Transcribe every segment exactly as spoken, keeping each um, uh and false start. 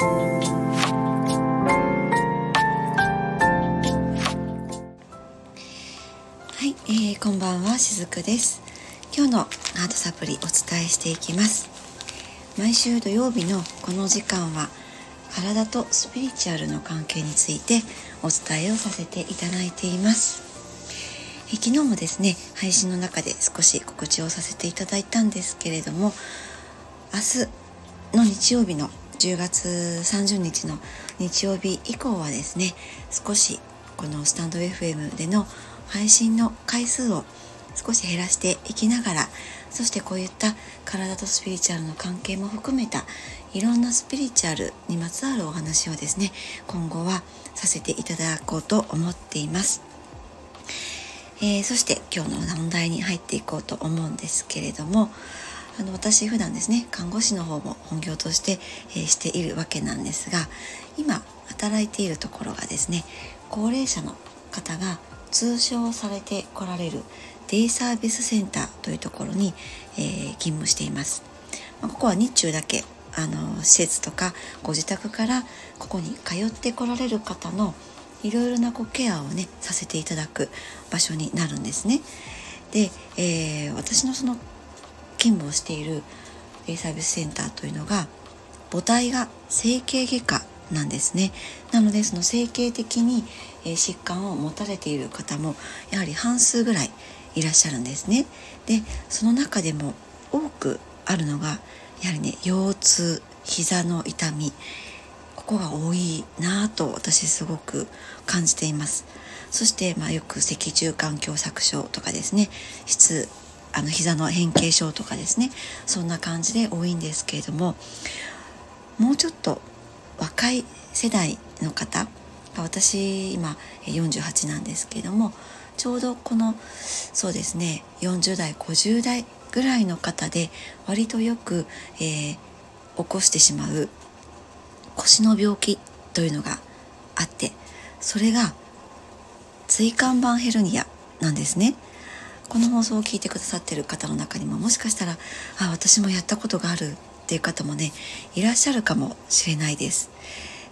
はい、えー、こんばんは、しずくです。今日のハートサプリお伝えしていきます。毎週土曜日のこの時間は体とスピリチュアルの関係についてお伝えをさせていただいています。え昨日もですね、配信の中で少し告知をさせていただいたんですけれども、明日の日曜日のじゅうがつさんじゅうにちの日曜日以降はですね、少しこのスタンド エフエム での配信の回数を少し減らしていきながら、そしてこういった体とスピリチュアルの関係も含めたいろんなスピリチュアルにまつわるお話をですね、今後はさせていただこうと思っています。えー、そして今日の本題に入っていこうと思うんですけれども、あの私普段ですね、看護師の方も本業として、えー、しているわけなんですが、今働いているところがですね、高齢者の方が通称されてこられるデイサービスセンターというところに、えー、勤務しています。まあ、ここは日中だけあの施設とかご自宅からここに通ってこられる方のいろいろなこうケアをねさせていただく場所になるんですね。で、えー、私のその勤務をしているデイサービスセンターというのが母体が整形外科なんですね。なのでその整形的に疾患を持たれている方もやはり半数ぐらいいらっしゃるんですね。で、その中でも多くあるのがやはりね、腰痛、膝の痛み、ここが多いなぁと私すごく感じています。そして、まあ、よく脊柱管狭窄症とかですね、質あの膝の変形症とかですね、そんな感じで多いんですけれども、もうちょっと若い世代の方、私今よんじゅうはちなんですけれども、ちょうどこのそうですねよんじゅうだいごじゅうだいぐらいの方で割とよく、えー、起こしてしまう腰の病気というのがあって、それが椎間板ヘルニアなんですね。この放送を聞いてくださっている方の中にももしかしたら、あ、私もやったことがあるっていう方もねいらっしゃるかもしれないです。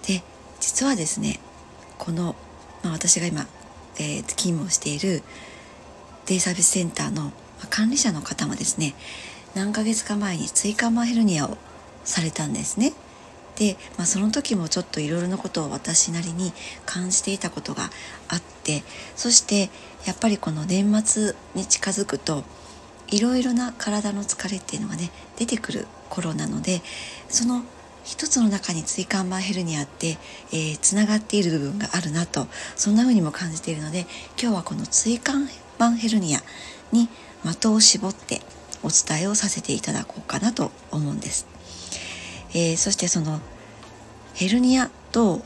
で、実はですね、この、まあ、私が今、えー、勤務をしているデイサービスセンターの管理者の方もですね、何ヶ月か前に椎間板ヘルニアをされたんですね。で、まあ、その時もちょっといろいろなことを私なりに感じていたことがあって、そしてやっぱりこの年末に近づくといろいろな体の疲れっていうのがね出てくる頃なので、その一つの中に椎間板ヘルニアって、えー、つながっている部分があるなと、そんな風にも感じているので、今日はこの椎間板ヘルニアに的を絞ってお伝えをさせていただこうかなと思うんです。えー、そしてそのヘルニアと、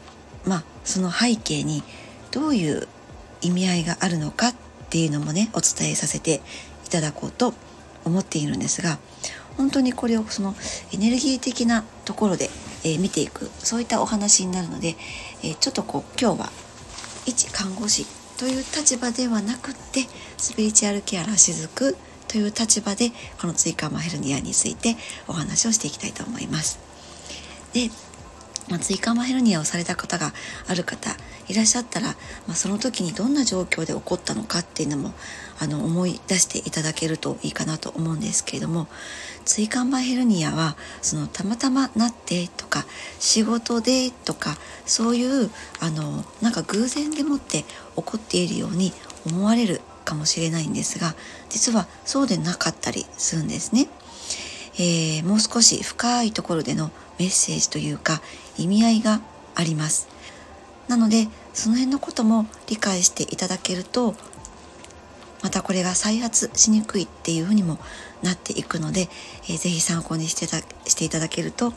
まあ、その背景にどういう意味合いがあるのかっていうのもねお伝えさせていただこうと思っているんですが、本当にこれをそのエネルギー的なところで、えー、見ていく、そういったお話になるので、えー、ちょっとこう今日は一看護師という立場ではなくって、スピリチュアルケアラーしずくという立場でこの椎間板ヘルニアについてお話をしていきたいと思います。で、まあ、椎間板ヘルニアをされた方がある方いらっしゃったら、まあ、その時にどんな状況で起こったのかっていうのもあの思い出していただけるといいかなと思うんですけれども、椎間板ヘルニアはそのたまたまなってとか仕事でとかそういうあのなんか偶然でもって起こっているように思われるかもしれないんですが、実はそうでなかったりするんですね。えー、もう少し深いところでのメッセージというか意味合いがあります。なのでその辺のことも理解していただけると、またこれが再発しにくいっていうふうにもなっていくので、えー、ぜひ参考にしてた、していただけると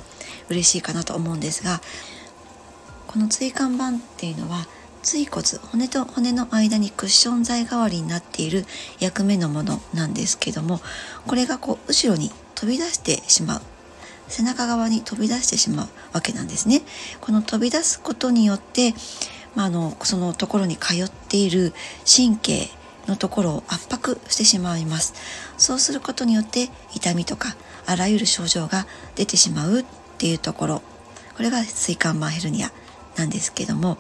嬉しいかなと思うんですが、この椎間板っていうのは椎骨、骨と骨の間にクッション材代わりになっている役目のものなんですけども、これがこう後ろに飛び出してしまう、背中側に飛び出してしまうわけなんですね。この飛び出すことによって、まあ、あのそのところに通っている神経のところを圧迫してしまいます。そうすることによって痛みとかあらゆる症状が出てしまうっていうところ、これが椎間板ヘルニアなんですけども、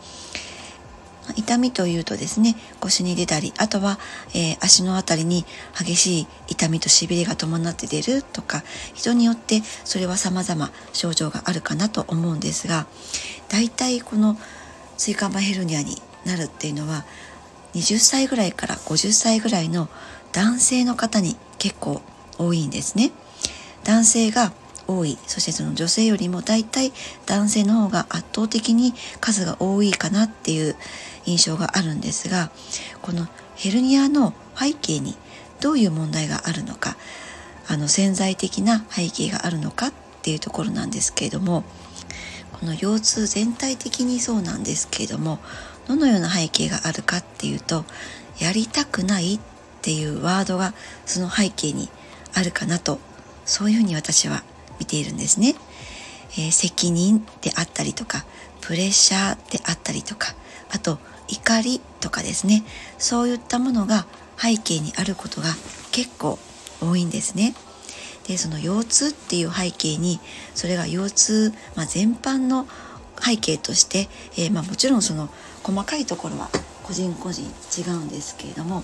痛みというとですね、腰に出たり、あとは、えー、足のあたりに激しい痛みとしびれが伴って出るとか、人によってそれは様々症状があるかなと思うんですが、大体この椎間板ヘルニアになるっていうのはにじゅっさいぐらいからごじゅっさいぐらいの男性の方に結構多いんですね。男性が多い、そしてその女性よりも大体男性の方が圧倒的に数が多いかなっていう印象があるんですが、このヘルニアの背景にどういう問題があるのか、あの潜在的な背景があるのかっていうところなんですけれども、この腰痛全体的にそうなんですけれども、どのような背景があるかっていうと、やりたくないっていうワードがその背景にあるかなと、そういうふうに私は見ているんですね。えー、責任であったりとか、プレッシャーであったりとか、あと怒りとかですね、そういったものが背景にあることが結構多いんですね。で、その腰痛っていう背景に、それが腰痛、まあ、全般の背景として、えーまあ、もちろんその細かいところは個人個人違うんですけれども、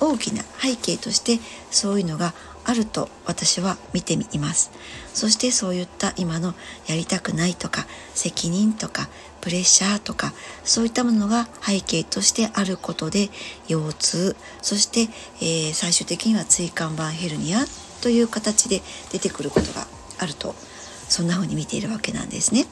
大きな背景としてそういうのがあると私は見ています。そしてそういった今のやりたくないとか、責任とか、プレッシャーとか、そういったものが背景としてあることで腰痛、そして、えー、最終的には椎間板ヘルニアという形で出てくることがあると、そんな風に見ているわけなんですね。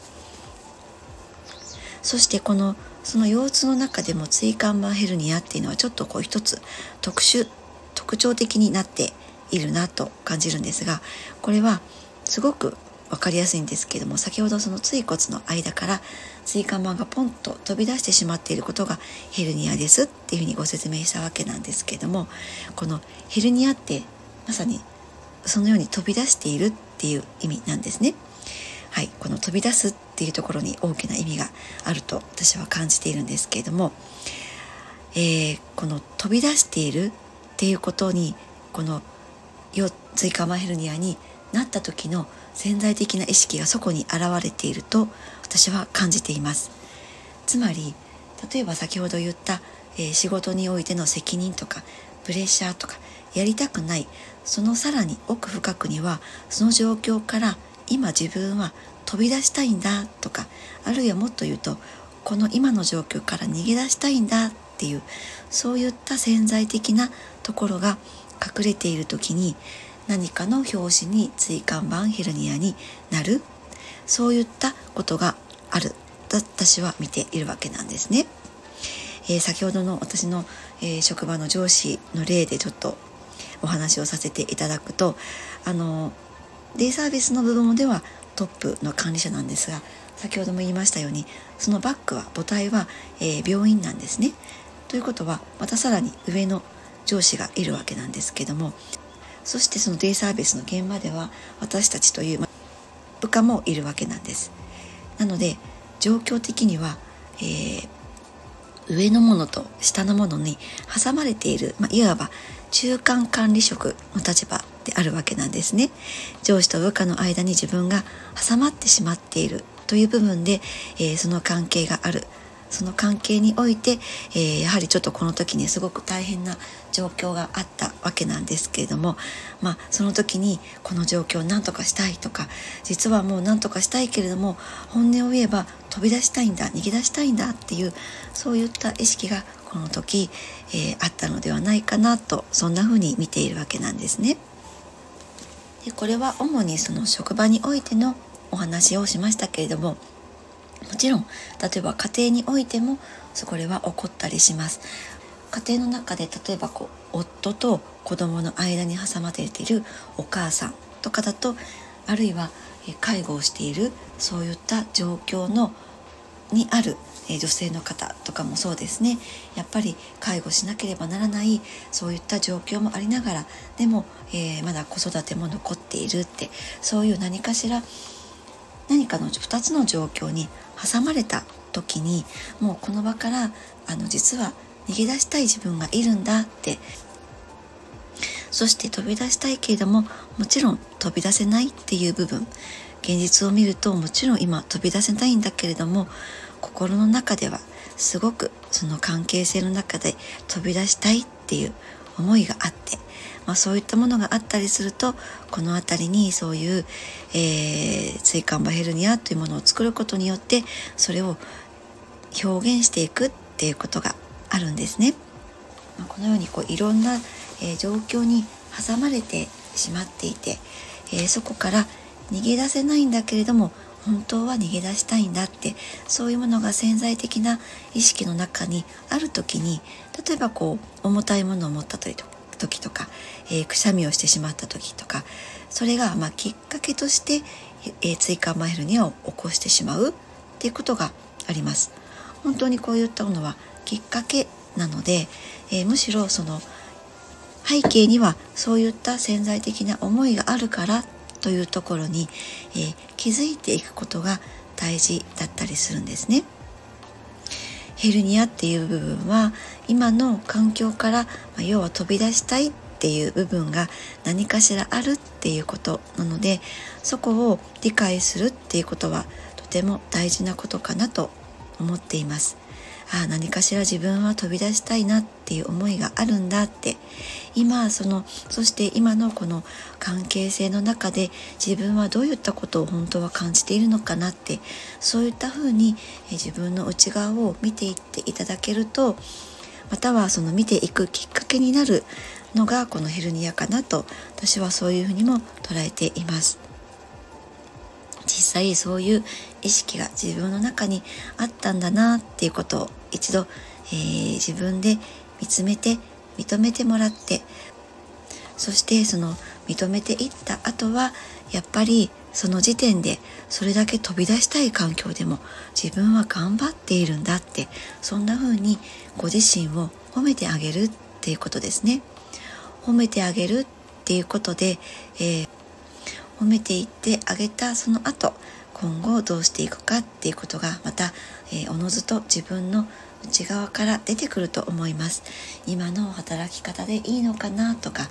そしてこのその腰痛の中でも椎間板ヘルニアっていうのはちょっとこう一つ特殊特徴的になっているなと感じるんですが、これはすごく分かりやすいんですけども、先ほどその椎骨の間から椎間板がポンと飛び出してしまっていることがヘルニアですっていうふうにご説明したわけなんですけども、このヘルニアってまさにそのように飛び出しているっていう意味なんですね。はい、この飛び出すっていうところに大きな意味があると私は感じているんですけれども、えー、この飛び出しているっていうことに、この椎間板ヘルニアになった時の潜在的な意識がそこに現れていると私は感じています。つまり、例えば先ほど言った、えー、仕事においての責任とか、プレッシャーとか、やりたくない、そのさらに奥深くには、その状況から今自分は飛び出したいんだとか、あるいはもっと言うと、この今の状況から逃げ出したいんだっていう、そういった潜在的なところが隠れている時に、何かの拍子に椎間板ヘルニアになる、そういったことがあると私は見ているわけなんですね。えー、先ほどの私の、えー、職場の上司の例でちょっとお話をさせていただくと、あのデイサービスの部門ではトップの管理者なんですが、先ほども言いましたように、そのバックは母体は、えー、病院なんですね。ということは、またさらに上の上司がいるわけなんですけども、そしてそのデイサービスの現場では私たちという部下もいるわけなんです。なので状況的には、えー、上のものと下のものに挟まれている、まあ、いわば中間管理職の立場であるわけなんですね。上司と部下の間に自分が挟まってしまっているという部分で、えー、その関係がある、その関係において、えー、やはりちょっとこの時にすごく大変な状況があったわけなんですけれども、まあ、その時にこの状況を何とかしたいとか、実はもう何とかしたいけれども、本音を言えば飛び出したいんだ、逃げ出したいんだっていう、そういった意識がこの時、えー、あったのではないかなと、そんな風に見ているわけなんですね。で、これは主にその職場においてのお話をしましたけれども、もちろん例えば家庭においてもこれは起こったりします。家庭の中で例えばこう夫と子供の間に挟まれているお母さんとかだと、あるいは介護をしている、そういった状況のにある女性の方とかもそうですね。やっぱり介護しなければならない、そういった状況もありながら、でも、えー、まだ子育ても残っているって、そういう何かしら何かのふたつの状況に挟まれた時に、もうこの場からあの実は逃げ出したい自分がいるんだって、そして飛び出したいけれども、もちろん飛び出せないっていう部分、現実を見ると、もちろん今飛び出せないんだけれども、心の中ではすごくその関係性の中で飛び出したいっていう思いがあって、まあ、そういったものがあったりすると、この辺りにそういう、えー、椎間板ヘルニアというものを作ることによってそれを表現していくっていうことがあるんですね。まあ、このようにこういろんな、えー、状況に挟まれてしまっていて、えー、そこから逃げ出せないんだけれども本当は逃げ出したいんだって、そういうものが潜在的な意識の中にある時に、例えばこう重たいものを持った時とか、えー、くしゃみをしてしまった時とか、それがまあきっかけとして、えー、椎間板ヘルニアを起こしてしまうっていうことがあります。本当にこういったものはきっかけなので、えー、むしろその背景にはそういった潜在的な思いがあるからというところに、えー、気づいていくことが大事だったりするんですね。ヘルニアっていう部分は今の環境から、まあ、要は飛び出したいっていう部分が何かしらあるっていうことなので、そこを理解するっていうことはとても大事なことかなと思っています。あ、何かしら自分は飛び出したいなっていう思いがあるんだって、今そのそして今のこの関係性の中で自分はどういったことを本当は感じているのかなって、そういったふうに自分の内側を見ていっていただけると、またはその見ていくきっかけになるのがこのヘルニアかなと、私はそういうふうにも捉えています。実際そういう意識が自分の中にあったんだなっていうことを一度、えー、自分で見つめて認めてもらって、そしてその認めていった後はやっぱりその時点でそれだけ飛び出したい環境でも自分は頑張っているんだって、そんな風にご自身を褒めてあげるっていうことですね。褒めてあげるっていうことで、えー褒めていってあげたその後、今後どうしていくかっていうことがまた、えー、おのずと自分の内側から出てくると思います。今の働き方でいいのかなとか、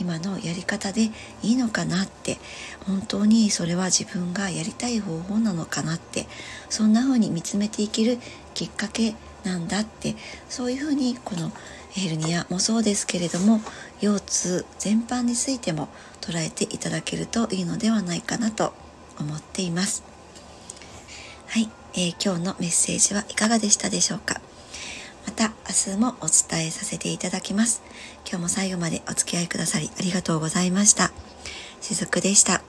今のやり方でいいのかなって、本当にそれは自分がやりたい方法なのかなって、そんな風に見つめていけるきっかけなんだって、そういう風にこのヘルニアもそうですけれども、腰痛全般についても捉えていただけるといいのではないかなと思っています。はい、えー、今日のメッセージはいかがでしたでしょうか。また明日もお伝えさせていただきます。今日も最後までお付き合いくださりありがとうございました。しずくでした。